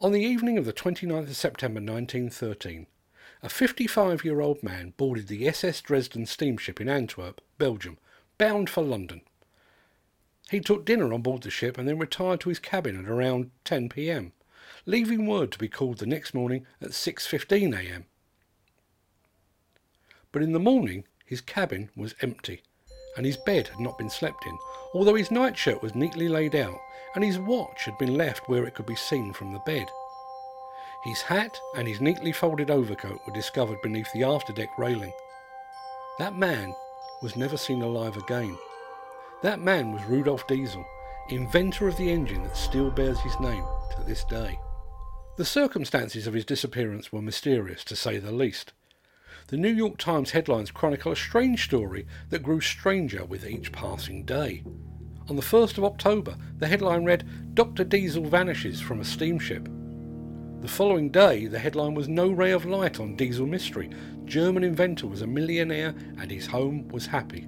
On the evening of the 29th of September 1913, a 55-year-old man boarded the SS Dresden steamship in Antwerp, Belgium, bound for London. He took dinner on board the ship and then retired to his cabin at around 10 p.m, leaving word to be called the next morning at 6:15 a.m. But in the morning his cabin was empty, and his bed had not been slept in, although his nightshirt was neatly laid out and his watch had been left where it could be seen from the bed. His hat and his neatly folded overcoat were discovered beneath the afterdeck railing. That man was never seen alive again. That man was Rudolf Diesel, inventor of the engine that still bears his name to this day. The circumstances of his disappearance were mysterious, to say the least. The New York Times headlines chronicle a strange story that grew stranger with each passing day. On the 1st of October, the headline read, "Dr. Diesel vanishes from a steamship." The following day, the headline was "No Ray of Light on Diesel Mystery. German Inventor was a Millionaire and His Home was Happy."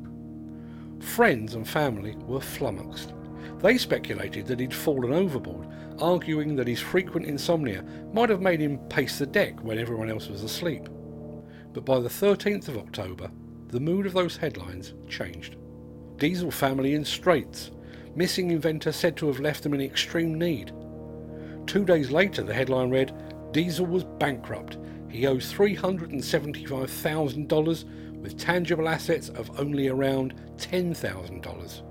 Friends and family were flummoxed. They speculated that he'd fallen overboard, arguing that his frequent insomnia might have made him pace the deck when everyone else was asleep. But by the 13th of October, the mood of those headlines changed. Diesel family in straits. Missing inventor said to have left them in extreme need. 2 days later, the headline read, "Diesel was bankrupt. He owes $375,000 with tangible assets of only around $10,000.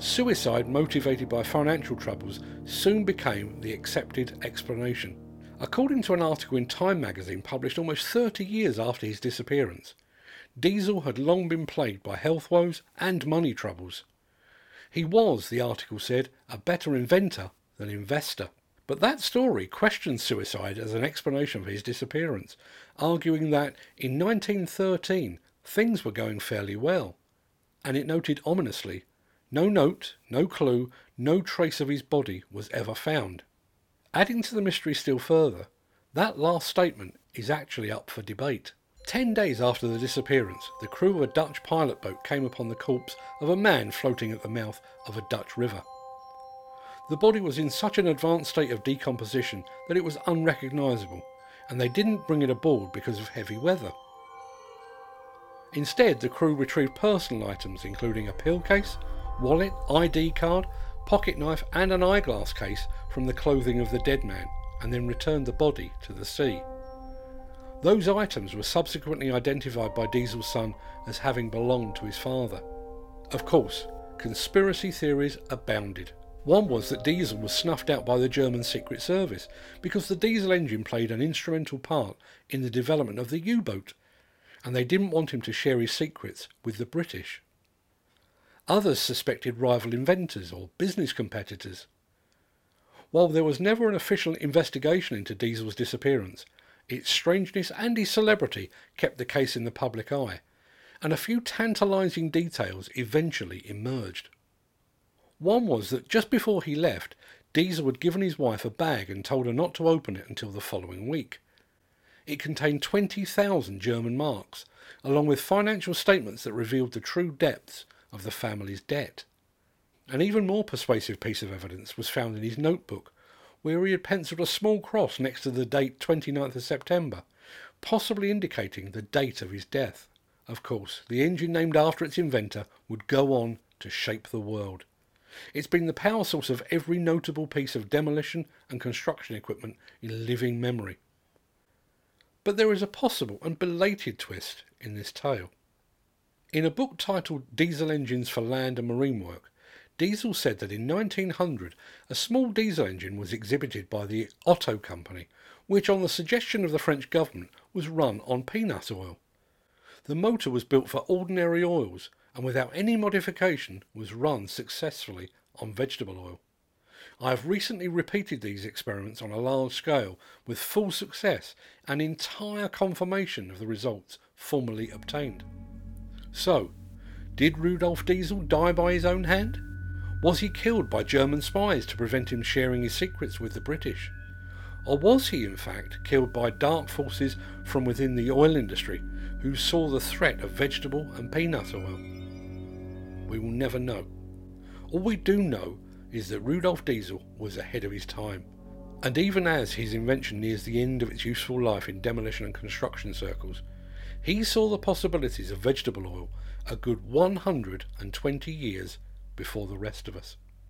Suicide motivated by financial troubles soon became the accepted explanation. According to an article in Time magazine published almost 30 years after his disappearance, Diesel had long been plagued by health woes and money troubles. He was, the article said, a better inventor than investor. But that story questions suicide as an explanation for his disappearance, arguing that in 1913 things were going fairly well, and it noted ominously, no note, no clue, no trace of his body was ever found. Adding to the mystery still further, that last statement is actually up for debate. 10 days after the disappearance, the crew of a Dutch pilot boat came upon the corpse of a man floating at the mouth of a Dutch river. The body was in such an advanced state of decomposition that it was unrecognisable, and they didn't bring it aboard because of heavy weather. Instead, the crew retrieved personal items including a pill case, wallet, ID card, pocket knife and an eyeglass case from the clothing of the dead man, and then returned the body to the sea. Those items were subsequently identified by Diesel's son as having belonged to his father. Of course, conspiracy theories abounded. One was that Diesel was snuffed out by the German Secret Service because the diesel engine played an instrumental part in the development of the U-boat, and they didn't want him to share his secrets with the British. Others suspected rival inventors or business competitors. While there was never an official investigation into Diesel's disappearance, its strangeness and his celebrity kept the case in the public eye, and a few tantalising details eventually emerged. One was that just before he left, Diesel had given his wife a bag and told her not to open it until the following week. It contained 20,000 German marks, along with financial statements that revealed the true depths of the family's debt. An even more persuasive piece of evidence was found in his notebook, where he had penciled a small cross next to the date 29th of September, possibly indicating the date of his death. Of course, the engine named after its inventor would go on to shape the world. It's been the power source of every notable piece of demolition and construction equipment in living memory. But there is a possible and belated twist in this tale. In a book titled Diesel Engines for Land and Marine Work, Diesel said that in 1900 a small diesel engine was exhibited by the Otto Company, which on the suggestion of the French government was run on peanut oil. The motor was built for ordinary oils, and without any modification was run successfully on vegetable oil. I have recently repeated these experiments on a large scale with full success and entire confirmation of the results formerly obtained. So, did Rudolf Diesel die by his own hand? Was he killed by German spies to prevent him sharing his secrets with the British? Or was he in fact killed by dark forces from within the oil industry who saw the threat of vegetable and peanut oil? We will never know. All we do know is that Rudolf Diesel was ahead of his time, And even as his invention nears the end of its useful life in demolition and construction circles, he saw the possibilities of vegetable oil a good 120 years before the rest of us.